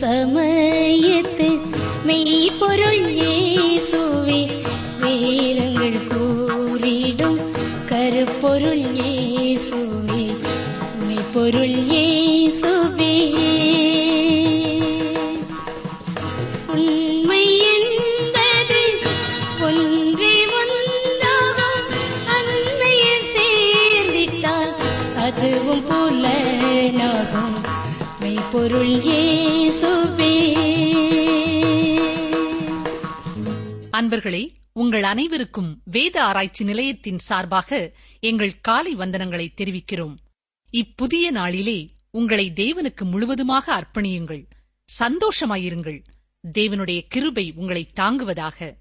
சமயத்து மெய்ப்பொருள் இயேசுவே வேலங்கள் கூறிடும் கருப்பொருள் இயேசுவே மெய்ப்பொருள் இயேசுவே அதுவும் புலனாகும் மெய்ப்பொருள் இயேசுவே. அன்பர்களே, உங்கள் அனைவருக்கும் வேத ஆராய்ச்சி நிலையத்தின் சார்பாக எங்கள் காலை வந்தனங்களை தெரிவிக்கிறோம். இப்புதிய நாளிலே உங்களை தேவனுக்கு முழுவதுமாக அர்ப்பணியுங்கள். சந்தோஷமாயிருங்கள். தேவனுடைய கிருபை உங்களை தாங்குவதாக.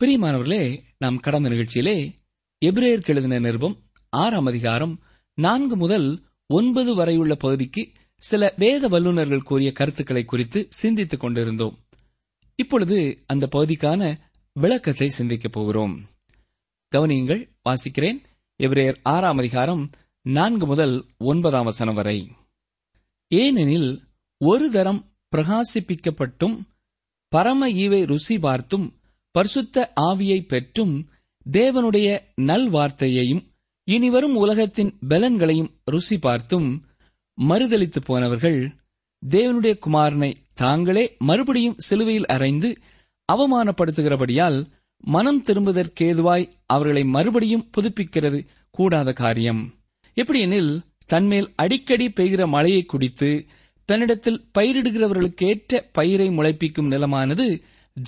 பிரியமானவர்களே, நாம் கடந்த நிகழ்ச்சியிலே எபிரேயர் எழுதின நிருபம் 6 அதிகாரம் 4 முதல் 9 வரையுள்ள பகுதிக்கு சில வேத வல்லுநர்கள் கூறிய கருத்துக்களை குறித்து சிந்தித்துக் கொண்டிருந்தோம். இப்பொழுது அந்த பகுதிக்கான விளக்கத்தை சிந்திக்கப் போகிறோம். கவனியுங்கள், வாசிக்கிறேன். எபிரேயர் 6 அதிகாரம் 4 முதல் 9 வரை. ஏனெனில் ஒரு தரம் பிரகாசிப்பிக்கப்பட்டும் பரம ஈவை ருசி பார்த்தும் பரிசுத்த ஆவியை பெற்றும் தேவனுடைய நல்வார்த்தையையும் இனிவரும் உலகத்தின் பலன்களையும் ருசி பார்த்தும் மறுதலித்து போனவர்கள் தேவனுடைய குமாரனை தாங்களே மறுபடியும் சிலுவையில் அறைந்து அவமானப்படுத்துகிறபடியால் மனம் திரும்புதற்கேதுவாய் அவர்களை மறுபடியும் புதுப்பிக்கிறது கூடாத காரியம். எப்படியெனில், தன்மேல் அடிக்கடி பெய்கிற மழையை குடித்து தன்னிடத்தில் பயிரிடுகிறவர்களுக்கேற்ற பயிரை முளைப்பிக்கும் நிலமானது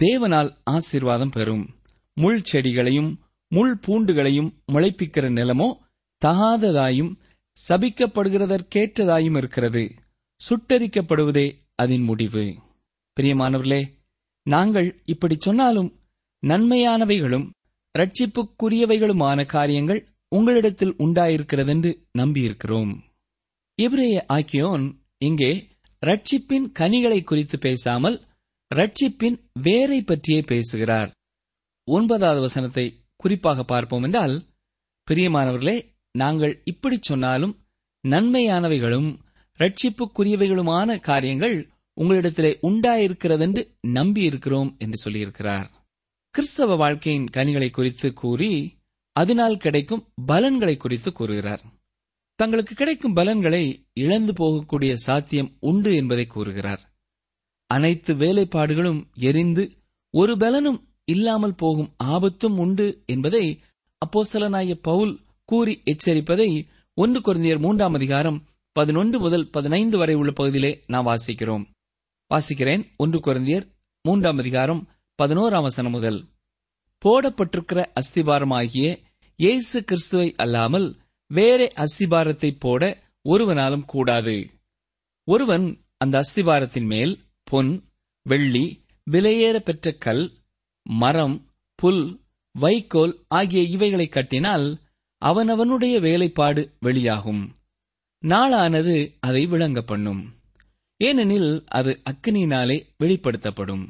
தேவனால் ஆசீர்வாதம் பெறும். முள் செடிகளையும் முள் பூண்டுகளையும் முளைப்பிக்கிற நிலமோ தகாததாயும் சபிக்கப்படுகிறதற்கேற்றதாயும் இருக்கிறது. சுட்டரிக்கப்படுவதே அதன் முடிவு. பிரியமானவர்களே, நாங்கள் இப்படி சொன்னாலும் நன்மையானவைகளும் இரட்சிப்புக்குரியவைகளுமான காரியங்கள் உங்களிடத்தில் உண்டாயிருக்கிறதென்று நம்பியிருக்கிறோம். எபிரேய ஆக்கியோன் இங்கே இரட்சிப்பின் கனிகளை குறித்து பேசாமல் ரட்சிப்பின் வேரை பற்றியே பேசுகிறார். 9வது வசனத்தை குறிப்பாக பார்ப்போம் என்றால், பிரியமானவர்களே, நாங்கள் இப்படி சொன்னாலும் நன்மையானவைகளும் ரட்சிப்புக்குரியவைகளுமான காரியங்கள் உங்களிடத்திலே உண்டாயிருக்கிறதென்று நம்பியிருக்கிறோம் என்று சொல்லியிருக்கிறார். கிறிஸ்தவ வாழ்க்கையின் கனிகளை குறித்து கூறி அதனால் கிடைக்கும் பலன்களை குறித்து கூறுகிறார். தங்களுக்கு கிடைக்கும் பலன்களை இழந்து போகக்கூடிய சாத்தியம் உண்டு என்பதை கூறுகிறார். அனைத்து வேலைப்பாடுகளும் எரிந்து ஒரு பலனும் இல்லாமல் போகும் ஆபத்தும் உண்டு என்பதை அப்போஸ்தலனாகிய பவுல் கூறி எச்சரிப்பதை 1 கொரிந்தியர் 3 அதிகாரம் 11 முதல் 15 வரை உள்ள பகுதியிலே நாம் வாசிக்கிறேன். 1 கொரிந்தியர் 3 அதிகாரம் 11 வசனம் முதல், போடப்பட்டிருக்கிற அஸ்திபாரமாகிய இயேசு கிறிஸ்துவை அல்லாமல் வேறே அஸ்திபாரத்தை போட ஒருவனாலும் கூடாது. ஒருவன் அந்த அஸ்திபாரத்தின் மேல் பொன், வெள்ளி, விலையேற பெற்ற கல், மரம், புல், வைக்கோல் ஆகிய இவைகளை கட்டினால் அவனவனுடைய வேலைப்பாடு வெளியாகும். நாளானது அதை விளங்க பண்ணும். ஏனெனில் அது அக்கினியினாலே வெளிப்படுத்தப்படும்.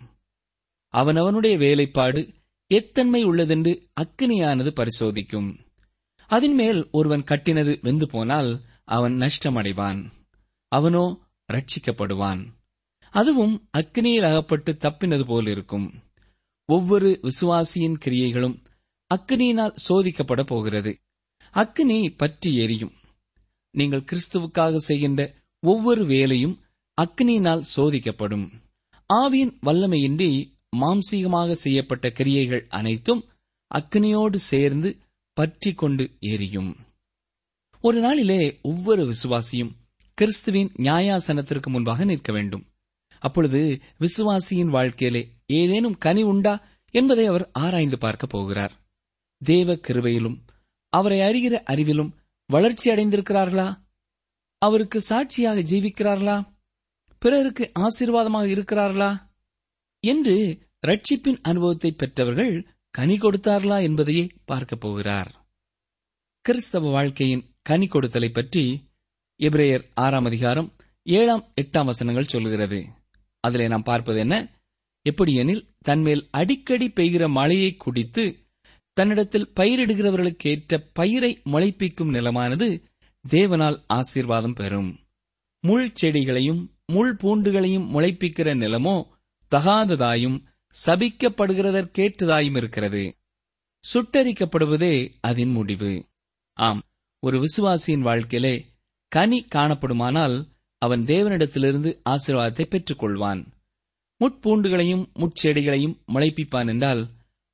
அவனவனுடைய வேலைப்பாடு எத்தன்மை உள்ளதென்று அக்கினியானது பரிசோதிக்கும். அதன் மேல் ஒருவன் கட்டினது வெந்து போனால் அவன் நஷ்டமடைவான், அவனோ ரட்சிக்கப்படுவான். அதுவும் அக்கினியில் அகப்பட்டு தப்பினது போல் இருக்கும். ஒவ்வொரு விசுவாசியின் கிரியைகளும் அக்கினியினால் சோதிக்கப்பட போகிறது. அக்கினி பற்றி எரியும். நீங்கள் கிறிஸ்துவுக்காக செய்கின்ற ஒவ்வொரு வேலையும் அக்கினியினால் சோதிக்கப்படும். ஆவியின் வல்லமையின்றி மாம்சீகமாக செய்யப்பட்ட கிரியைகள் அனைத்தும் அக்கினியோடு சேர்ந்து பற்றி கொண்டு எரியும். ஒரு நாளிலே ஒவ்வொரு விசுவாசியும் கிறிஸ்துவின் நியாயாசனத்திற்கு முன்பாக நிற்க வேண்டும். அப்பொழுது விசுவாசியின் வாழ்க்கையிலே ஏதேனும் கனி உண்டா என்பதை அவர் ஆராய்ந்து பார்க்கப் போகிறார். தேவ கிருபையிலும் அவரை அறிகிற அறிவிலும் வளர்ச்சி அடைந்திருக்கிறார்களா? அவருக்கு சாட்சியாக ஜீவிக்கிறார்களா? பிறருக்கு ஆசீர்வாதமாக இருக்கிறார்களா? என்று ரட்சிப்பின் அனுபவத்தை பெற்றவர்கள் கனி கொடுத்தார்களா என்பதையே பார்க்கப் போகிறார். கிறிஸ்தவ வாழ்க்கையின் கனி கொடுத்தலை பற்றி எபிரேயர் 6 அதிகாரம் 7-8 வசனங்கள் சொல்கிறது. அதிலே நாம் பார்ப்பது என்ன? எப்படியெனில், தன்மேல் அடிக்கடி பெய்கிற மழையை குடித்து தன்னிடத்தில் பயிரிடுகிறவர்களுக்கேற்ற பயிரை முளைப்பிக்கும் நிலமானது தேவனால் ஆசீர்வாதம் பெறும். முள் செடிகளையும் முள் பூண்டுகளையும் முளைப்பிக்கிற நிலமோ தகாததாயும் சபிக்கப்படுகிறதற்கேற்றதாயும் இருக்கிறது. சுட்டரிக்கப்படுவதே அதன் முடிவு. ஆம், ஒரு விசுவாசியின் வாழ்க்கையிலே கனி காணப்படுமானால் அவன் தேவனிடத்திலிருந்து ஆசீர்வாதத்தை பெற்றுக்கொள்வான். முட்பூண்டுகளையும் முட்செடிகளையும் முளைப்பிப்பான் என்றால்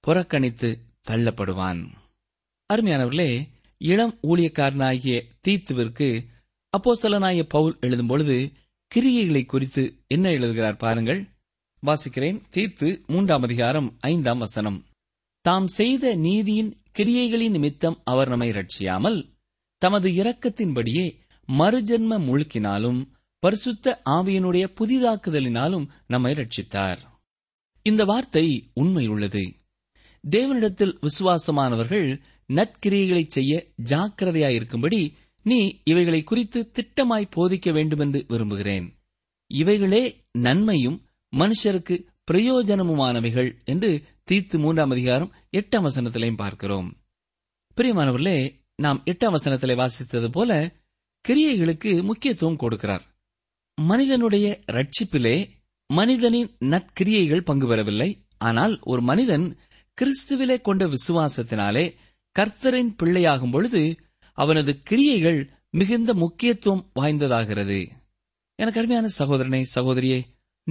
புறக்கணித்து தள்ளப்படுவான். அருமையானவர்களே, இளம் ஊழியக்காரனாகிய தீத்துவிற்கு அப்போஸ்தலனாகிய பவுல் எழுதும்பொழுது கிரியைகளை குறித்து என்ன எழுதுகிறார் பாருங்கள். வாசிக்கிறேன். தீத்து 3 அதிகாரம் 5 வசனம், தாம் செய்த நீதியின் கிரியைகளின் நிமித்தம் அவர் நம்மை ரட்சியாமல் தமது இரக்கத்தின்படியே மறுஜன்ம முழுக்கினாலும் பரிசுத்த ஆவியினுடைய புதிதாக்குதலினாலும் நம்மை ரட்சித்தார். இந்த வார்த்தை உண்மை உள்ளது. தேவனிடத்தில் விசுவாசமானவர்கள் நற்கிரியைகளை செய்ய ஜாக்கிரதையாயிருக்கும்படி நீ இவைகளை குறித்து திட்டமாய் போதிக்க வேண்டுமென்று விரும்புகிறேன். இவைகளே நன்மையும் மனுஷருக்கு பிரயோஜனமுமானவைகள் என்று தீத்து 3 அதிகாரம் 8 வசனத்திலையும் பார்க்கிறோம். பிரியமானவர்களே, நாம் 8 வசனத்திலே வாசித்தது போல கிரியைகளுக்கு முக்கியத்துவம் கொடுக்கிறார். மனிதனுடைய ரட்சிப்பிலே மனிதனின் நற்கிரியைகள் பங்கு பெறவில்லை. ஆனால் ஒரு மனிதன் கிறிஸ்துவிலே கொண்ட விசுவாசத்தினாலே கர்த்தரின் பிள்ளையாகும் பொழுது அவனது கிரியைகள் மிகுந்த முக்கியத்துவம் வாய்ந்ததாகிறது. எனக்கு அருமையான சகோதரனே, சகோதரியே,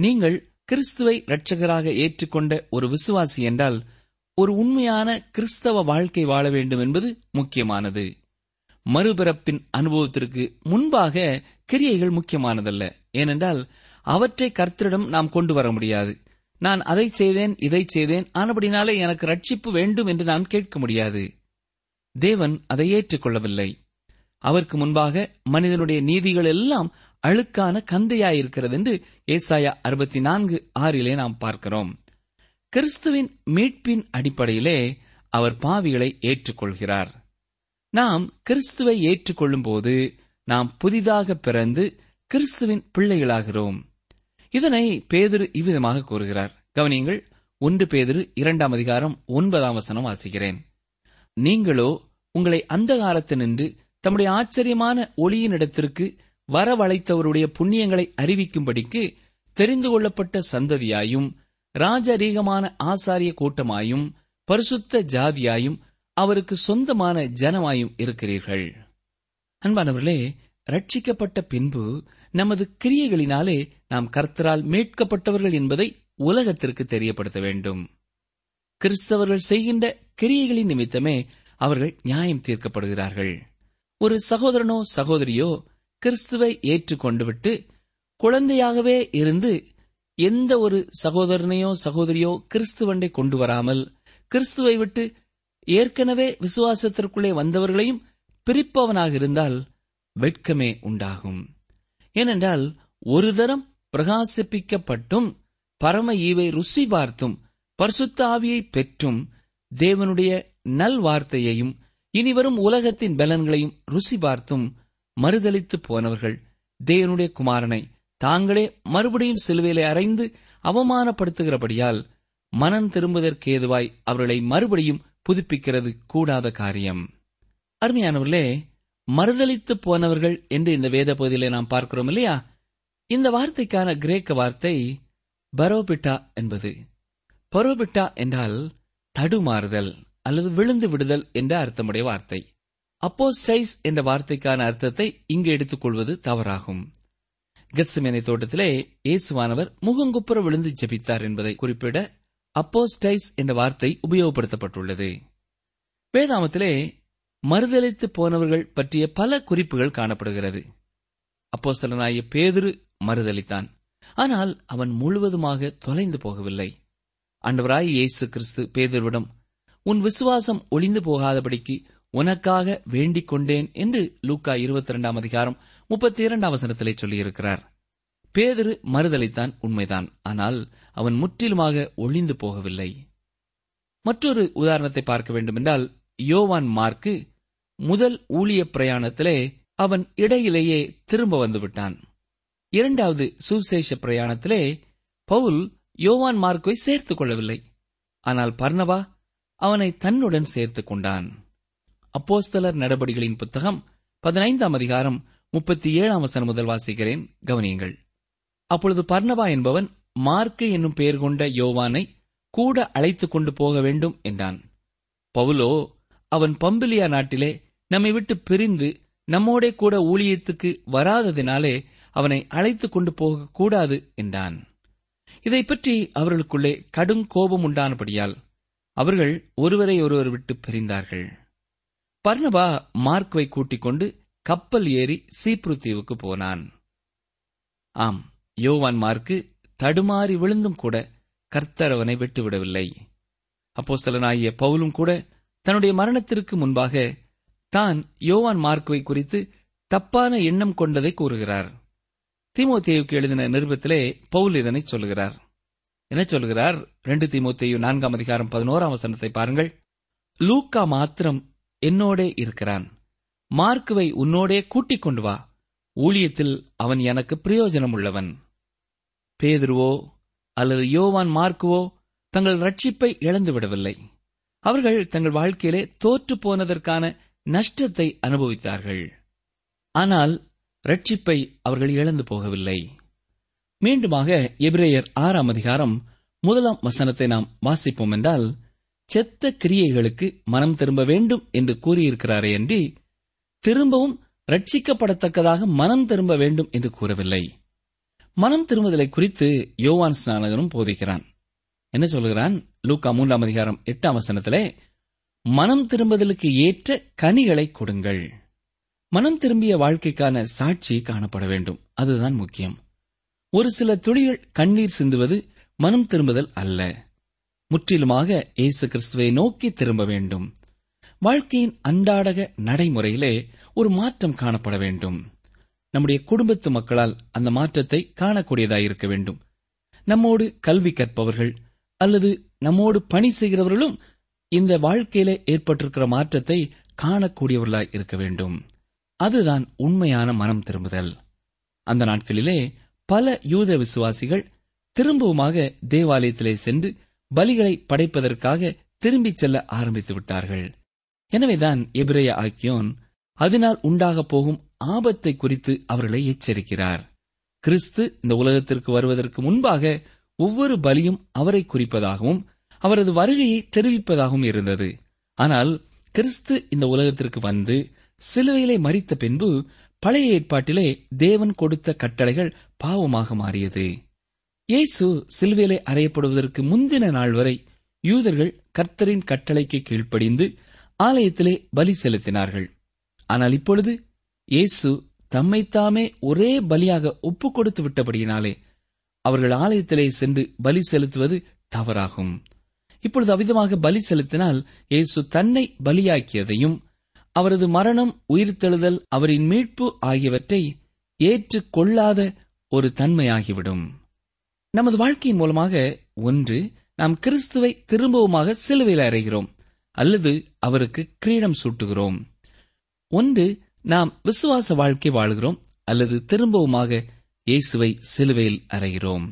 நீங்கள் கிறிஸ்துவை இரட்சகராக ஏற்றுக்கொண்ட ஒரு விசுவாசி என்றால் ஒரு உண்மையான கிறிஸ்தவ வாழ்க்கை வாழ வேண்டும் என்பது முக்கியமானது. மறுபிறப்பின் அனுபவத்திற்கு முன்பாக கிரியைகள் முக்கியமானதல்ல. ஏனென்றால் அவற்றை கர்த்தரிடம் நாம் கொண்டு வர முடியாது. நான் அதை செய்தேன், இதை செய்தேன், ஆனபடினாலே எனக்கு ரட்சிப்பு வேண்டும் என்று நாம் கேட்க முடியாது. தேவன் அதை ஏற்றுக்கொள்ளவில்லை. அவருக்கு முன்பாக மனிதனுடைய நீதிகள் எல்லாம் அழுக்கான கந்தையாயிருக்கிறது என்று ஏசாயா 64:6 நாம் பார்க்கிறோம். கிறிஸ்துவின் மீட்பின் அடிப்படையிலே அவர் பாவிகளை ஏற்றுக்கொள்கிறார். நாம் கிறிஸ்துவை ஏற்றுக்கொள்ளும் போது நாம் புதிதாக பிறந்து கிறிஸ்துவின் பிள்ளைகளாகிறோம். இதனை பேதுரு இவ்விதமாக கூறுகிறார். கவனியுங்கள். 1 பேதுரு 2 அதிகாரம் 9 வசனம் வாசிக்கிறேன். நீங்களோ உங்களை அந்தகாரத்தினின்று தம்முடைய ஆச்சரியமான ஒளியினிடத்திற்கு வரவழைத்தவருடைய புண்ணியங்களை அறிவிக்கும்படிக்கு தெரிந்து கொள்ளப்பட்ட சந்ததியாயும் ராஜரீகமான ஆசாரிய கூட்டமாயும் பரிசுத்த ஜாதியாயும் அவருக்கு சொந்தமான ஜனமாயும் இருக்கிறீர்கள். அன்பானவர்களே, ரட்சிக்கப்பட்ட பின்பு நமது கிரியைகளினாலே நாம் கர்த்தரால் மீட்கப்பட்டவர்கள் என்பதை உலகத்திற்கு தெரியப்படுத்த வேண்டும். கிறிஸ்தவர்கள் செய்கின்ற கிரியைகளின் நிமித்தமே அவர்கள் நியாயம் தீர்க்கப்படுகிறார்கள். ஒரு சகோதரனோ சகோதரியோ கிறிஸ்துவை ஏற்றுக்கொண்டு விட்டு குழந்தையாகவே இருந்து எந்த ஒரு சகோதரனையோ சகோதரியோ கிறிஸ்துவண்டை கொண்டு வராமல் கிறிஸ்துவை விட்டு ஏற்கனவே விசுவாசத்திற்குள்ளே வந்தவர்களையும் பிரிப்பவனாக இருந்தால் வெட்கமே உண்டாகும். ஏனென்றால் ஒரு தரம் பிரகாசிப்பிக்கப்பட்டும் பரம ஈவை ருசி பார்த்தும் பரிசுத்த ஆவியை பெற்றும் தேவனுடைய நல்வார்த்தையையும் இனிவரும் உலகத்தின் பலன்களையும் ருசி பார்த்தும் மறுதலித்து போனவர்கள் தேவனுடைய குமாரனை தாங்களே மறுபடியும் சிலுவையிலே அறைந்து அவமானப்படுத்துகிறபடியால் மனம் திரும்புவதற்கு ஏதுவாய் அவர்களை மறுபடியும் புதுப்பிக்கிறது கூடாத காரியம். அருமையானவர்களே, மறுதலித்து போனவர்கள் என்று இந்த வேத பகுதியிலே நாம் பார்க்கிறோம் இல்லையா? இந்த வார்த்தைக்கான கிரேக்க வார்த்தை பரோபிட்டா என்பது. பரோபிட்டா என்றால் தடுமாறுதல் அல்லது விழுந்து விடுதல் என்ற அர்த்தமுடைய வார்த்தை. அப்போஸ்டைஸ் என்ற வார்த்தைக்கான அர்த்தத்தை இங்கு எடுத்துக்கொள்வது தவறாகும். கெத்செமனே தோட்டத்திலே இயேசுவானவர் முகங்குப்புற விழுந்து ஜெபித்தார் என்பதை குறிப்பிட அப்போஸ்டைஸ் என்ற வார்த்தை உபயோகப்படுத்தப்பட்டுள்ளது. வேதாமத்திலே மறுதலித்து போனவர்கள் பற்றிய பல குறிப்புகள் காணப்படுகிறது. அப்போஸ்தலனாகிய பேதுரு மறுதலித்தான், ஆனால் அவன் முழுவதுமாக தொலைந்து போகவில்லை. ஆண்டவராய் இயேசு கிறிஸ்து பேதுருவிடம், உன் விசுவாசம் ஒளிந்து போகாதபடிக்கு உனக்காக வேண்டிக் கொண்டேன் என்று லூக்கா 22 அதிகாரம் 32 வசனத்திலே சொல்லியிருக்கிறார். பேதுரு மறுதலித்தான் உண்மைதான், ஆனால் அவன் முற்றிலுமாக ஒளிந்து போகவில்லை. மற்றொரு உதாரணத்தை பார்க்க வேண்டுமென்றால் யோவான் மார்க்கு முதல் ஊழிய பிரயாணத்திலே அவன் இடையிலேயே திரும்ப வந்துவிட்டான். இரண்டாவது சுவிசேஷ பிரயாணத்திலே பவுல் யோவான் மார்க்கை சேர்த்துக் கொள்ளவில்லை, ஆனால் பர்னபா அவனை தன்னுடன் சேர்த்துக் கொண்டான். அப்போஸ்தலர் நடபடிகளின் புத்தகம் 15 அதிகாரம் 37 வசனம் முதல் வாசிக்கிறேன், கவனியுங்கள். அப்பொழுது பர்னபா என்பவன் மார்க்கு என்னும் பெயர் கொண்ட யோவானை கூட அழைத்துக் கொண்டு போக வேண்டும் என்றான். பவுலோ அவன் பம்பிலியா நாட்டிலே நம்மை விட்டு பிரிந்து நம்மோட கூட ஊழியத்துக்கு வராததினாலே அவனை அழைத்துக் கொண்டு போகக்கூடாது என்றான். இதை பற்றி அவர்களுக்குள்ளே கடும் கோபம் உண்டானபடியால் அவர்கள் ஒருவரை ஒருவர் விட்டு பிரிந்தார்கள். பர்னபா மார்க்குவை கூட்டிக் கொண்டு கப்பல் ஏறி சீப்ரு தீவுக்கு போனான். ஆம், யோவான் மார்க்கு தடுமாறி விழுந்தும் கூட கர்த்தர் அவனை விட்டுவிடவில்லை. அப்போஸ்தலனாகிய பவுலும் கூட தன்னுடைய மரணத்திற்கு முன்பாக தான் யோவான் மார்க்குவை குறித்து தப்பான எண்ணம் கொண்டதை கூறுகிறார். தீமோத்தேயுக்கு எழுதின நிருபத்திலே பவுல் இதனை சொல்கிறார். என்ன சொல்கிறார்? 2 தீமோத்தேயு 4 அதிகாரம் 11 வசனத்தை பாருங்கள். லூக்கா மாத்திரம் என்னோட இருக்கிறான், மார்க்குவை உன்னோடே கூட்டிக் கொண்டு வா, ஊழியத்தில் அவன் எனக்கு பிரயோஜனம் உள்ளவன். பேதுருவோ அல்லது யோவான் மார்க்குவோ தங்கள் ரட்சிப்பை இழந்துவிடவில்லை. அவர்கள் தங்கள் வாழ்க்கையிலே தோற்று போனதற்கான நஷ்டத்தை அனுபவித்தார்கள், ஆனால் ரட்சிப்பை அவர்கள் இழந்து போகவில்லை. மீண்டுமாக எபிரேயர் 6 அதிகாரம் 1 வசனத்தை நாம் வாசிப்போம் என்றால், செத்த கிரியைகளுக்கு மனம் திரும்ப வேண்டும் என்று கூறியிருக்கிறாரே அன்றி திரும்பவும் ரட்சிக்கப்படத்தக்கதாக மனம் திரும்ப வேண்டும் என்று கூறவில்லை. மனம் திரும்புதலை குறித்து யோவான் ஸ்நானகனும் போதிக்கிறான். என்ன சொல்கிறான்? லூக்கா 3 அதிகாரம் 8 வசனத்திலே, மனம் திரும்புதலுக்கு ஏற்ற கனிகளை கொடுங்கள். மனம் திரும்பிய வாழ்க்கைக்கான சாட்சி காணப்பட வேண்டும், அதுதான் முக்கியம். ஒரு சில துளிகள் கண்ணீர் சிந்துவது மனம் திரும்புதல் அல்ல. முற்றிலுமாக இயேசு கிறிஸ்துவை நோக்கி திரும்ப வேண்டும். வாழ்க்கையின் அன்றாடக நடைமுறையிலே ஒரு மாற்றம் காணப்பட வேண்டும். நம்முடைய குடும்பத்து மக்களால் அந்த மாற்றத்தை காணக்கூடியதாயிருக்க வேண்டும். நம்மோடு கல்வி கற்பவர்கள் அல்லது நம்மோடு பணி செய்கிறவர்களும் இந்த வாழ்க்கையில ஏற்பட்டிருக்கிற மாற்றத்தை காணக்கூடியவர்களாய் இருக்க வேண்டும். அதுதான் உண்மையான மனம் திரும்புதல். அந்த நாட்களிலே பல யூத விசுவாசிகள் திரும்பவுமாக தேவாலயத்திலே சென்று பலிகளை படைப்பதற்காக திரும்பிச் செல்ல ஆரம்பித்து விட்டார்கள். எனவேதான் எபிரேய ஆக்கியோன் அதனால் உண்டாக போகும் ஆபத்தை குறித்து அவர்களை எச்சரிக்கிறார். கிறிஸ்து இந்த உலகத்திற்கு வருவதற்கு முன்பாக ஒவ்வொரு பலியும் அவரை குறிப்பதாகவும் அவரது வருகையை தெரிவிப்பதாகவும் இருந்தது. ஆனால் கிறிஸ்து இந்த உலகத்திற்கு வந்து சிலுவையிலே மரித்த பின்பு பழைய ஏற்பாட்டிலே தேவன் கொடுத்த கட்டளைகள் பாவமாக மாறியது. இயேசு சிலுவையிலே அறையப்படுவதற்கு முந்தின நாள் வரை யூதர்கள் கர்த்தரின் கட்டளைக்கு கீழ்ப்படிந்து ஆலயத்திலே பலி செலுத்தினார்கள். ஆனால் இப்பொழுது இயேசு தம்மைத்தாமே ஒரே பலியாக ஒப்புக் கொடுத்து விட்டபடியினாலே அவர்கள் ஆலயத்திலே சென்று பலி செலுத்துவது தவறாகும். இப்பொழுது அவ்விதமாக பலி செலுத்தினால் இயேசு தன்னை பலியாக்கியதையும் அவரது மரணம், உயிர்த்தெழுதல், அவரின் மீட்பு ஆகியவற்றை ஏற்றுக்கொள்ளாத ஒரு தன்மையாகிவிடும். நமது வாழ்க்கையின் மூலமாக ஒன்று, நாம் கிறிஸ்துவை திரும்பவுமாக சிலுவையில் அறைகிறோம் அல்லது அவருக்கு கிரீடம் சூட்டுகிறோம். ஒன்று, நாம் விசுவாச வாழ்க்கை வாழ்கிறோம் அல்லது திரும்பவுமாக இயேசுவை சிலுவையில் அறைகிறோம்.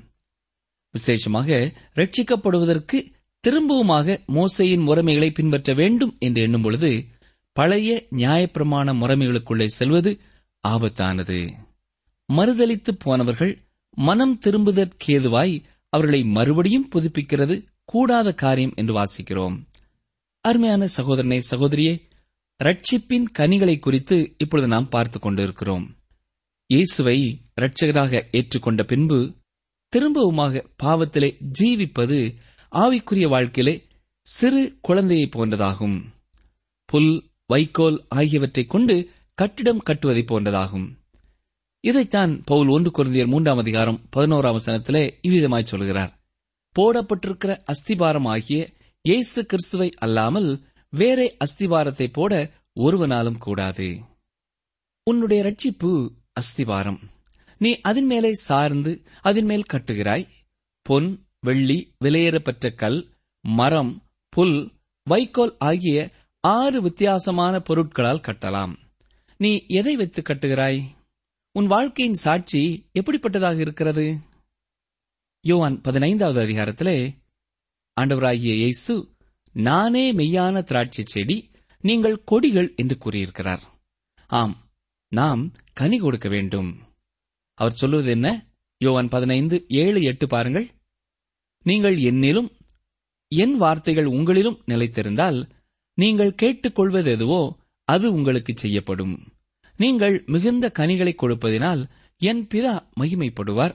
விசேஷமாக ரட்சிக்கப்படுவதற்கு திரும்பவுமாக மோசேயின் முறைமைகளை பின்பற்ற வேண்டும் என்று எண்ணும் பொழுது பழைய நியாயப்பிரமாண முறைமைகளுக்குள்ளே செல்வது ஆபத்தானது. மறுதளித்து போனவர்கள் மனம் திரும்புதற்கேதுவாய் அவர்களை மறுபடியும் புதுப்பிக்கிறது கூடாத காரியம் என்று வாசிக்கிறோம். அருமையான சகோதரனே, சகோதரியே, ரட்சிப்பின் கனிகளை குறித்து இப்பொழுது நாம் பார்த்து கொண்டிருக்கிறோம். இயேசுவை இரட்சகராக ஏற்றுக்கொண்ட பின்பு திரும்பவுமாக பாவத்திலே ஜீவிப்பது ஆவிக்குரிய வாழ்க்கையிலே சிறு குழந்தையை போன்றதாகும். புல், வைக்கோல் ஆகியவற்றை கொண்டு கட்டிடம் கட்டுவதை போன்றதாகும். இதைத்தான் பவுல் 1 கொரிந்தியர் 3:11 இவ்விதமாய் சொல்கிறார். போடப்பட்டிருக்கிற அஸ்திபாரம் ஆகிய இயேசு கிறிஸ்துவை அல்லாமல் வேறே அஸ்திபாரத்தை போட ஒருவனாலும் கூடாது. உன்னுடைய ரட்சிப்பு அஸ்திபாரம். நீ அதன் மேலே சார்ந்து அதன் மேல் கட்டுகிறாய். பொன், வெள்ளி, விலையேறப்பட்ட கல், மரம், புல், வைக்கோல் ஆகிய 6 வித்தியாசமான பொருட்களால் கட்டலாம். நீ எதை வைத்து கட்டுகிறாய்? உன் வாழ்க்கையின் சாட்சி எப்படிப்பட்டதாக இருக்கிறது? யோவான் 15வது அதிகாரத்திலே ஆண்டவராகிய இயேசு, நானே மெய்யான திராட்சை செடி, நீங்கள் கொடிகள் என்று கூறியிருக்கிறார். ஆம், நாம் கனி கொடுக்க வேண்டும். அவர் சொல்வது என்ன? யோவான் 15:7-8 பாருங்கள். நீங்கள் என்னிலும் என் வார்த்தைகள் உங்களிலும் நிலைத்திருந்தால் நீங்கள் கேட்டுக்கொள்வது எதுவோ அது உங்களுக்கு செய்யப்படும். நீங்கள் மிகுந்த கனிகளை கொடுப்பதினால் என் பிதா மகிமைப்படுவார்,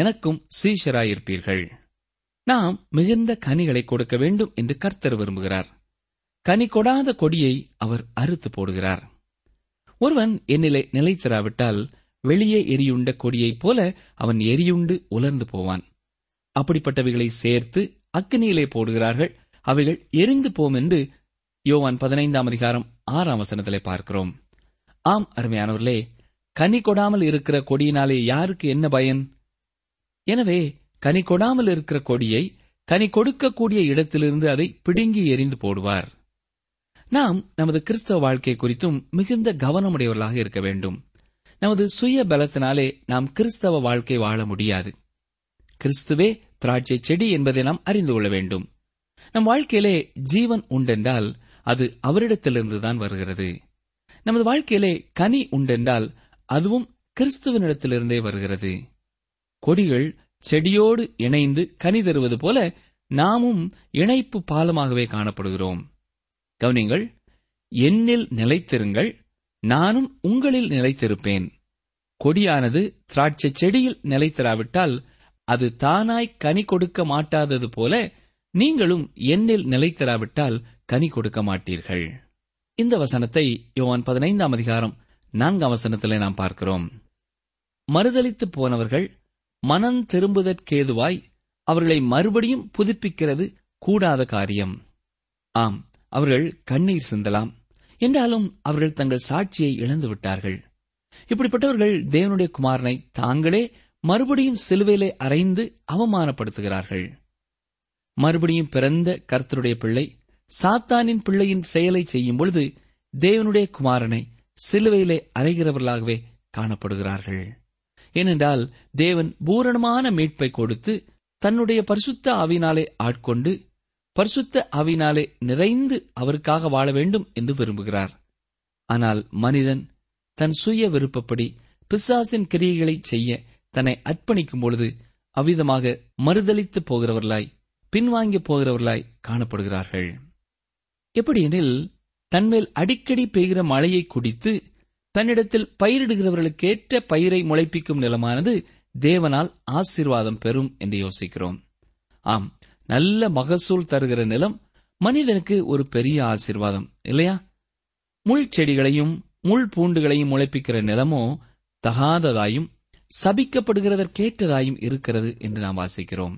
எனக்கும் சீஷராயிருப்பீர்கள். நாம் மிகுந்த கனிகளை கொடுக்க வேண்டும் என்று கர்த்தர் விரும்புகிறார். கனி கொடாத கொடியை அவர் அறுத்து போடுகிறார். ஒருவன் என்னிலே நிலைத்திராவிட்டால் வெளியே எரியுண்ட கொடியைப் போல அவன் எரியுண்டு உலர்ந்து போவான். அப்படிப்பட்டவைகளை சேர்த்து அக்கினியிலே போடுகிறார்கள், அவைகள் எரிந்து போம் என்று யோவான் 15:6 பார்க்கிறோம். ஆம் அருமையானவர்களே, கனி கொடாமல் இருக்கிற கொடியினாலே யாருக்கு என்ன பயன்? எனவே கனி கொடாமல் இருக்கிற கொடியை கனி கொடுக்கக்கூடிய இடத்திலிருந்து அதை பிடுங்கி எரிந்து போடுவார். நாம் நமது கிறிஸ்தவ வாழ்க்கை குறித்தும் மிகுந்த கவனமுடையவர்களாக இருக்க வேண்டும். நமது சுய பலத்தினாலே நாம் கிறிஸ்தவ வாழ்க்கை வாழ முடியாது. கிறிஸ்துவே திராட்சை செடி என்பதை நாம் அறிந்து கொள்ள வேண்டும். நம் வாழ்க்கையிலே ஜீவன் உண்டென்றால் அது அவரிடத்திலிருந்துதான் வருகிறது. நமது வாழ்க்கையிலே கனி உண்டென்றால் அதுவும் கிறிஸ்துவனிடத்திலிருந்தே வருகிறது. கொடிகள் செடியோடு இணைந்து கனி தருவது போல நாமும் இணைப்பு பாலமாகவே காணப்படுகிறோம். கவனிங்கள், என்னில் நிலைத்திருங்கள், நானும் உங்களில் நிலைத்திருப்பேன். கொடியானது திராட்சை செடியில் நிலைத்திராவிட்டால் அது தானாய் கனி கொடுக்க மாட்டாதது போல நீங்களும் என்னில் நிலைத்திராவிட்டால் கனி கொடுக்க மாட்டீர்கள். இந்த வசனத்தை யோவான் 15:4 நாம் பார்க்கிறோம். மறுதளித்து போனவர்கள் மனம் திரும்புதற்கேதுவாய் அவர்களை மறுபடியும் புதுப்பிக்கிறது கூடாத காரியம். ஆம், அவர்கள் கண்ணீர் சிந்தலாம், என்றாலும் அவர்கள் தங்கள் சாட்சியை இழந்துவிட்டார்கள். இப்படிப்பட்டவர்கள் தேவனுடைய குமாரனை தாங்களே மறுபடியும் சிலுவையிலே அறைந்து அவமானப்படுத்துகிறார்கள். மறுபடியும் பிறந்த கர்த்தருடைய பிள்ளை சாத்தானின் பிள்ளையின் செயலை செய்யும் பொழுது தேவனுடைய குமாரனை சிலுவையிலே அறைகிறவர்களாகவே காணப்படுகிறார்கள். ஏனென்றால் தேவன் பூரணமான மீட்பை கொடுத்து தன்னுடைய பரிசுத்த ஆவியினாலே ஆட்கொண்டு பரிசுத்த ஆவியினாலே நிறைந்து அவருக்காக வாழ வேண்டும் என்று விரும்புகிறார். ஆனால் மனிதன் தன் சுய விருப்பப்படி பிசாசின் கிரியைகளை செய்ய தன்னை அர்ப்பணிக்கும் பொழுது அவ்விதமாக மறுதளித்து போகிறவர்களாய், பின்வாங்கி போகிறவர்களாய் காணப்படுகிறார்கள். எப்படியெனில், தன்மேல் அடிக்கடி பெய்கிற மழையை குடித்து தன்னிடத்தில் பயிரிடுகிறவர்களுக்கேற்ற பயிரை முளைப்பிக்கும் நிலமானது தேவனால் ஆசீர்வாதம் பெறும் என்று யோசிக்கிறோம். ஆம், நல்ல மகசூல் தருகிற நிலம் மனிதனுக்கு ஒரு பெரிய ஆசீர்வாதம் இல்லையா? முள் செடிகளையும் முள் பூண்டுகளையும் முளைப்பிக்கிற நிலமோ தகாததாயும் சபிக்கப்படுகிறதற்கேற்றதாயும் இருக்கிறது என்று நாம் வாசிக்கிறோம்.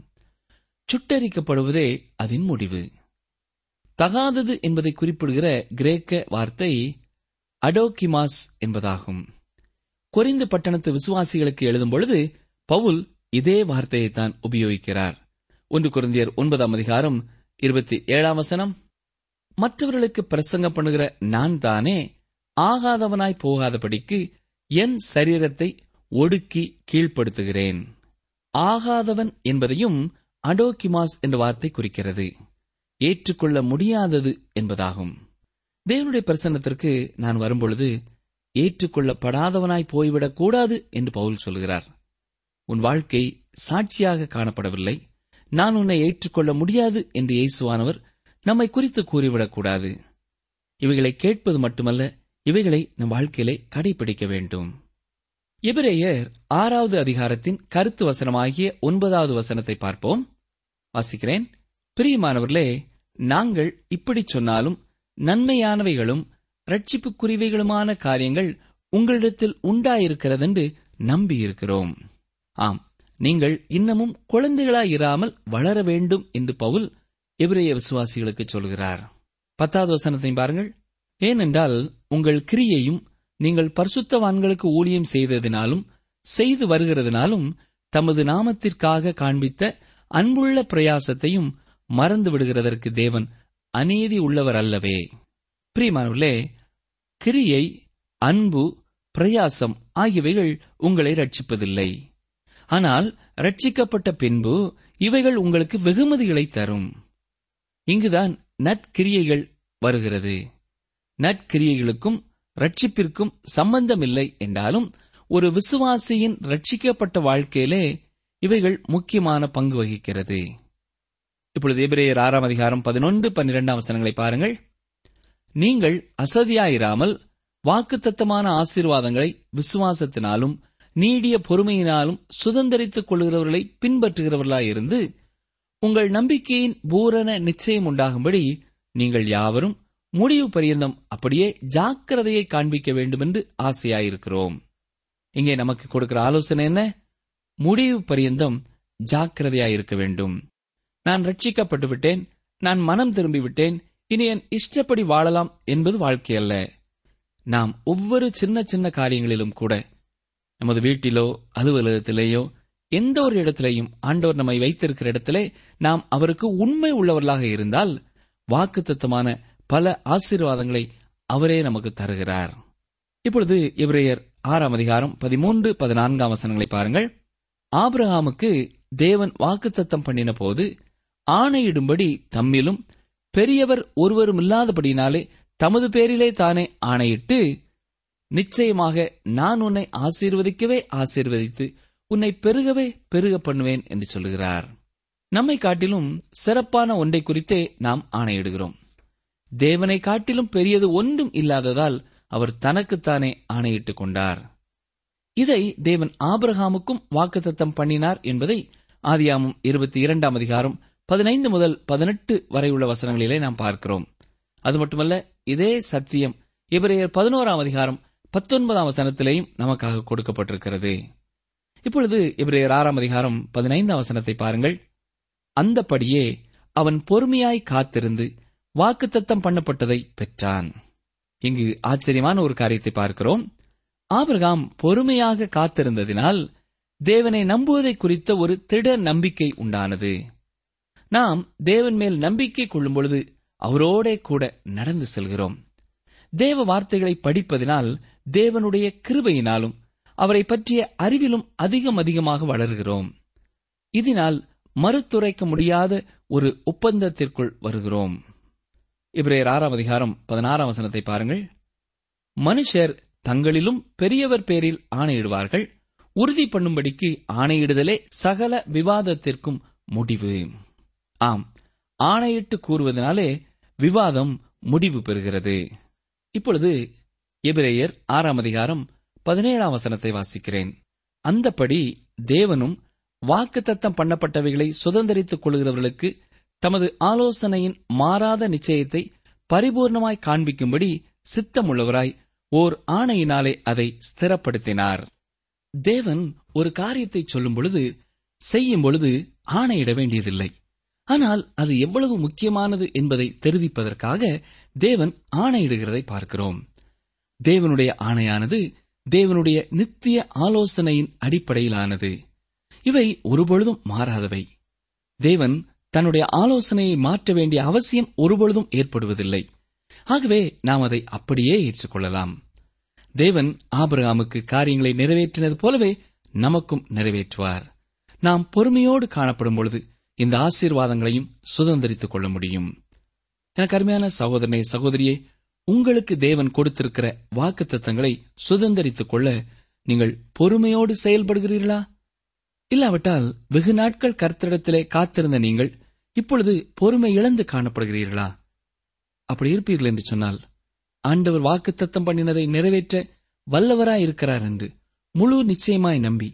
சுட்டரிக்கப்படுவதே அதன் முடிவு. தகாதது என்பதை குறிப்பிடுகிற கிரேக்க வார்த்தை அடோக்கிமாஸ் என்பதாகும். கொரிந்து பட்டணத்து விசுவாசிகளுக்கு எழுதும் பொழுது பவுல் இதே வார்த்தையைத்தான் உபயோகிக்கிறார். 1 கொரிந்தியர் 9 அதிகாரம் 27 வசனம், மற்றவர்களுக்கு பிரசங்கம் பண்ணுகிற நான் தானே ஆகாதவனாய் போகாதபடிக்கு என் சரீரத்தை ஒடுக்கி கீழ்ப்படுத்துகிறேன். ஆகாதவன் என்பதையும் அடோக்கிமாஸ் என்ற வார்த்தை குறிக்கிறது. ஏற்றுக்கொள்ள முடியாதது என்பதாகும். தேவனுடைய பிரசன்னத்திற்கு நான் வரும்பொழுது ஏற்றுக்கொள்ளப்படாதவனாய் போய்விடக் கூடாது என்று பவுல் சொல்கிறார். உன் வாழ்க்கை சாட்சியாக காணப்படவில்லை, நான் உன்னை ஏற்றுக்கொள்ள முடியாது என்று இயேசுவானவர் நம்மை குறித்து கூறிவிடக்கூடாது. இவைகளை கேட்பது மட்டுமல்ல, இவைகளை நம் வாழ்க்கையிலே கடைபிடிக்க வேண்டும். எபிரேயர் 6 அதிகாரத்தின் கருத்து வசனமாகிய 9வது வசனத்தை பார்ப்போம். வாசிக்கிறேன். பிரியமானவர்களே, நாங்கள் இப்படி சொன்னாலும் நன்மையானவைகளும் இரட்சிப்புக்குரியவைகளுமான காரியங்கள் உங்களிடத்தில் உண்டாயிருக்கிறதென்று நம்பியிருக்கிறோம். ஆம், நீங்கள் இன்னமும் குழந்தைகளாயிராமல் வளர வேண்டும் என்று பவுல் எபிரேய விசுவாசிகளுக்கு சொல்கிறார். 10வது வசனத்தை பாருங்கள். ஏனென்றால் உங்கள் கிரியையும் நீங்கள் பரிசுத்தவான்களுக்கு ஊழியம் செய்ததினாலும் செய்து வருகிறதினாலும் தமது நாமத்திற்காக காண்பித்த அன்புள்ள பிரயாசத்தையும் மறந்து விடுகிறதற்கு தேவன் அநீதி உள்ளவர் அல்லவே. பிரியமானவர்களே, கிரியை, அன்பு, பிரயாசம் ஆகியவைகள் உங்களை ரட்சிப்பதில்லை. ஆனால் ரட்சிக்கப்பட்ட பின்பு இவைகள் உங்களுக்கு வெகுமதிகளை தரும். இங்குதான் நற்கிரியைகள் வருகிறது. நற்கிரியைகளுக்கும் ரட்சிப்பிற்கும் சம்பந்தமில்லை என்றாலும் ஒரு விசுவாசியின் ரட்சிக்கப்பட்ட வாழ்க்கையிலே இவைகள் முக்கியமான பங்கு வகிக்கிறது. இப்பொழுது எபிரேயர் 6 அதிகாரம் 11, 12 வசனங்களை பாருங்கள். நீங்கள் அசதியாயிராமல் வாக்குத்தத்தமான ஆசீர்வாதங்களை விசுவாசத்தினாலும் நீடிய பொறுமையினாலும் சுதந்தரித்துக் கொள்கிறவர்களை பின்பற்றுகிறவர்களாயிருந்து உங்கள் நம்பிக்கையின் பூரண நிச்சயம் உண்டாகும்படி நீங்கள் யாவரும் முடிவு பரியந்தம் அப்படியே ஜாக்கிரதையை காண்பிக்க வேண்டுமென்று ஆசையாயிருக்கிறோம். இங்கே நமக்கு கொடுக்கிற ஆலோசனை என்ன? முடிவு பரியந்தம் ஜாக்கிரதையாயிருக்க வேண்டும். நான் ரட்சிக்கப்பட்டு விட்டேன், நான் மனம் திரும்பிவிட்டேன், இனி என் இஷ்டப்படி வாழலாம் என்பது வாழ்க்கையல்ல. நாம் ஒவ்வொரு சின்ன சின்ன காரியங்களிலும் கூட, நமது வீட்டிலோ அலுவலகத்திலேயோ எந்த ஒரு இடத்திலேயும் ஆண்டவர் நம்மை வைத்திருக்கிற இடத்திலே நாம் அவருக்கு உண்மை உள்ளவர்களாக இருந்தால் வாக்குத்தத்தமான பல ஆசீர்வாதங்களை அவரே நமக்கு தருகிறார். இப்பொழுது எபிரேயர் 6 அதிகாரம் 13, 14 வசனங்களை பாருங்கள். ஆபிரகாமுக்கு தேவன் வாக்குத்தத்தம் பண்ணின போது ஆணையிடும்படி தம்மிலும் பெரியவர் ஒருவரும் இல்லாதபடினாலே தமது பேரிலே தானே ஆணையிட்டு, நிச்சயமாக நான் உன்னை ஆசீர்வதிக்கவே ஆசீர்வதித்து உன்னை பெருகவே பெருக பண்ணுவேன் என்று சொல்கிறார். நம்மை காட்டிலும் சிறப்பான ஒன்றை குறித்தே நாம் ஆணையிடுகிறோம். தேவனை காட்டிலும் பெரியது ஒன்றும் இல்லாததால் அவர் தனக்குத்தானே ஆணையிட்டுக் கொண்டார். இதை தேவன் ஆபிரகாமுக்கும் வாக்குத்தத்தம் பண்ணினார் என்பதை ஆதியாகமம் 22ஆம் அதிகாரம் 15 முதல் 18 வரை உள்ள வசனங்களிலே நாம் பார்க்கிறோம். அது மட்டுமல்ல, இதே சத்தியம் எபிரேயர் 11ஆம் அதிகாரம் 19ஆம் வசனத்திலேயும் நமக்காக கொடுக்கப்பட்டிருக்கிறது. இப்பொழுது எபிரேயர் 6ஆம் அதிகாரம் 15ஆம் வசனத்தை பாருங்கள். அந்தபடியே அவன் பொறுமையாய் காத்திருந்து வாக்குத்தத்தம் பண்ணப்பட்டதை பெற்றான். இங்கு ஆச்சரியமான ஒரு காரியத்தை பார்க்கிறோம். ஆபிரகாம் பொறுமையாக காத்திருந்ததினால் தேவனை நம்புவதை குறித்த ஒரு திட நம்பிக்கை உண்டானது. நாம் தேவன் மேல் நம்பிக்கை கொள்ளும் பொழுது அவரோடே கூட நடந்து செல்கிறோம். தேவ வார்த்தைகளை படிப்பதினால் தேவனுடைய கிருபையினாலும் அவரை பற்றிய அறிவிலும் அதிகம் அதிகமாக வளர்கிறோம். இதனால் மறுத்துரைக்க முடியாத ஒரு ஒப்பந்தத்திற்குள் வருகிறோம். எபிரேயர் 6ஆம் அதிகாரம் 16ஆம் வசனத்தை பாருங்கள். மனுஷர் தங்களிலும் பெரியவர் பேரில் ஆணையிடுவார்கள், உறுதி பண்ணும்படிக்கு ஆணையிடுதலே சகல விவாதத்திற்கும் முடிவு. ஆம், ஆணையிட்டு கூறுவதனாலே விவாதம் முடிவு பெறுகிறது. இப்பொழுது எபிரேயர் 6 அதிகாரம் 17 வசனத்தை வாசிக்கிறேன். அந்தபடி தேவனும் வாக்குத்தத்தம் பண்ணப்பட்டவைகளை சுதந்தரித்துக் கொள்கிறவர்களுக்கு தமது ஆலோசனையின் மாறாத நிச்சயத்தை பரிபூர்ணமாய் காண்பிக்கும்படி சித்தமுள்ளவராய் ஓர் ஆணையினாலே அதை ஸ்திரப்படுத்தினார். தேவன் ஒரு காரியத்தை சொல்லும் பொழுது, செய்யும் பொழுது ஆணையிட வேண்டியதில்லை. ஆனால் அது எவ்வளவு முக்கியமானது என்பதை தெரிவிப்பதற்காக தேவன் ஆணையிடுகிறதை பார்க்கிறோம். தேவனுடைய ஆணையானது தேவனுடைய நித்திய ஆலோசனையின் அடிப்படையிலானது. இவை ஒருபொழுதும் மாறாதவை. தேவன் தன்னுடைய ஆலோசனையை மாற்ற வேண்டிய அவசியம் ஒருபொழுதும் ஏற்படுவதில்லை. ஆகவே நாம் அதை அப்படியே ஏற்றுக்கொள்ளலாம். தேவன் ஆபிரகாமுக்கு காரியங்களை நிறைவேற்றினது போலவே நமக்கும் நிறைவேற்றுவார். நாம் பொறுமையோடு காணப்படும் பொழுது இந்த ஆசீர்வாதங்களையும் சுதந்திரித்துக் கொள்ள முடியும். எனக்கு அருமையான சகோதரனே, சகோதரியே, உங்களுக்கு தேவன் கொடுத்திருக்கிற வாக்கு தத்தங்களை சுதந்திரித்துக் கொள்ள நீங்கள் பொறுமையோடு செயல்படுகிறீர்களா? இல்லாவிட்டால் வெகு நாட்கள் கர்த்தரிடத்திலே காத்திருந்த நீங்கள் இப்பொழுது பொறுமை இழந்து காணப்படுகிறீர்களா? அப்படி இருப்பீர்கள் என்று சொன்னால், ஆண்டவர் வாக்குத்தத்தம் பண்ணினதை நிறைவேற்ற வல்லவராயிருக்கிறார் என்று முழு நிச்சயமாய் நம்பி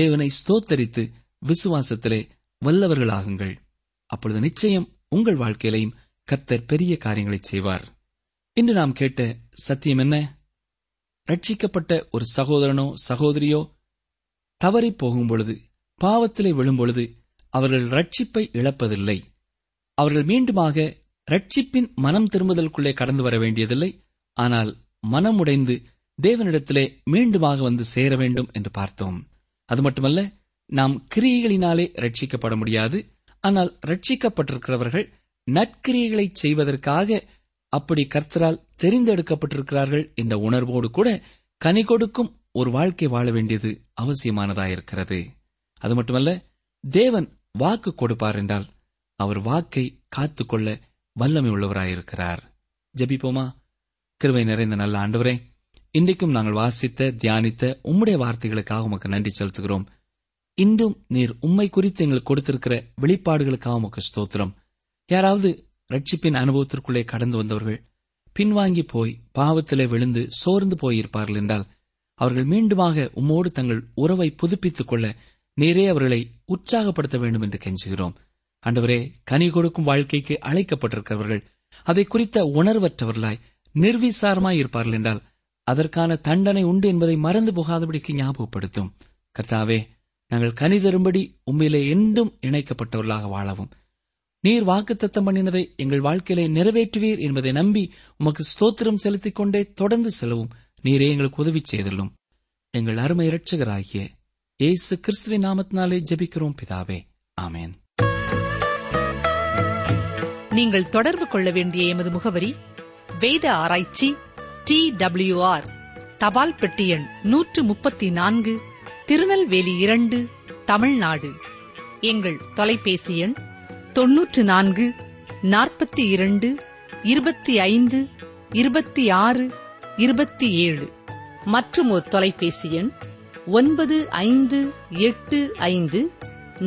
தேவனை ஸ்தோத்தரித்து விசுவாசத்திலே வல்லவர்களாகுங்கள். அப்பொழுது நிச்சயம் உங்கள் வாழ்க்கையிலையும் கர்த்தர் பெரிய காரியங்களை செய்வார். இன்று நாம் கேட்ட சத்தியம் என்ன? ரட்சிக்கப்பட்ட ஒரு சகோதரனோ சகோதரியோ தவறி போகும்பொழுது, பாவத்திலே விழும்பொழுது அவர்கள் ரட்சிப்பை இழப்பதில்லை. அவர்கள் மீண்டுமாக ரட்சிப்பின் மனம் திரும்புதலுக்குள்ளே கடந்து வர வேண்டியதில்லை. ஆனால் மனமுடைந்து தேவனிடத்திலே மீண்டுமாக வந்து சேர வேண்டும் என்று பார்த்தோம். அது மட்டுமல்ல, நாம் கிரியைகளினாலே ரட்சிக்கப்பட முடியாது. ஆனால் ரட்சிக்கப்பட்டிருக்கிறவர்கள் நற்கிரியைகளை செய்வதற்காக அப்படி கர்த்தரால் தெரிந்தெடுக்கப்பட்டிருக்கிறார்கள் என்ற உணர்வோடு கூட கனி கொடுக்கும் ஒரு வாழ்க்கை வாழ வேண்டியது அவசியமானதாயிருக்கிறது. அது மட்டுமல்ல, தேவன் வாக்கு கொடுப்பார் என்றால் அவர் வாக்கை காத்துக்கொள்ள வல்லமை உள்ளவராயிருக்கிறார். ஜெபிப்போமா. கிருபை நிறைந்த நல்ல ஆண்டவரே, இன்றைக்கும் நாங்கள் வாசித்த தியானித்த உம்முடைய வார்த்தைகளுக்காக உமக்கு நன்றி செலுத்துகிறோம். இன்றும் நீர் உம்மை குறித்து எங்களுக்கு கொடுத்திருக்கிற வெளிப்பாடுகளுக்காக உமக்கு ஸ்தோத்திரம். யாராவது ரட்சிப்பின் அனுபவத்திற்குள்ளே கடந்து வந்தவர்கள் பின்வாங்கி போய் பாவத்திலே விழுந்து சோர்ந்து போயிருப்பார்கள் என்றால், அவர்கள் மீண்டுமாக உம்மோடு தங்கள் உறவை புதுப்பித்துக் கொள்ள நீரே அவர்களை உற்சாகப்படுத்த வேண்டும் என்று கெஞ்சுகிறோம். ஆண்டவரே, கனி கொடுக்கும் வாழ்க்கைக்கு அழைக்கப்பட்டிருக்கிறவர்கள் அதை குறித்த உணர்வற்றவர்களாய் நிர்விசாரமாய் இருப்பார்கள் என்றால், அதற்கான தண்டனை உண்டு என்பதை மறந்து போகாதபடிக்கு ஞாபகப்படுத்தும். கர்த்தாவே, நாங்கள் கனி தரும்படி உம்மிலே என்றும் இணைக்கப்பட்டவர்களாக வாழவும், நீர் வாக்குத்தத்தம் பண்ணினதை எங்கள் வாழ்க்கையிலே நிறைவேற்றுவீர் என்பதை நம்பி உமக்கு ஸ்தோத்திரம் செலுத்திக் கொண்டே தொடர்ந்து செல்லவும் நீரே எங்களுக்கு உதவி செய்தள்ளும். எங்கள் அருமை இரட்சகராகிய இயேசு கிறிஸ்துவின் நாமத்தினாலே ஜெபிக்கிறோம் பிதாவே, ஆமேன். நீங்கள் தொடர்பு கொள்ள வேண்டிய எமது முகவரி: வேத ஆராய்ச்சி TWR, தபால் பெட்டி எண் 134, திருநெல்வேலி 2, தமிழ்நாடு. எங்கள் தொலைபேசி எண் 94 42 25 26 27 மற்றும் ஒரு தொலைபேசி எண் 9585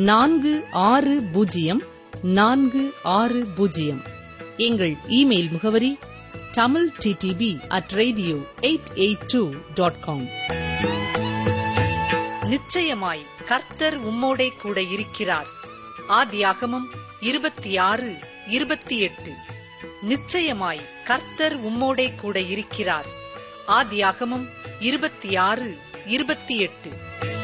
460460. எங்கள் இமெயில் முகவரி tamilttb@radio882.com. நிச்சயமாய் கர்த்தர் உம்மோடே கூட இருக்கிறார். ஆதியாகமம் 26:28. நிச்சயமாய் கர்த்தர் உம்மோடே கூட இருக்கிறார். ஆதியாகமம் 26:28.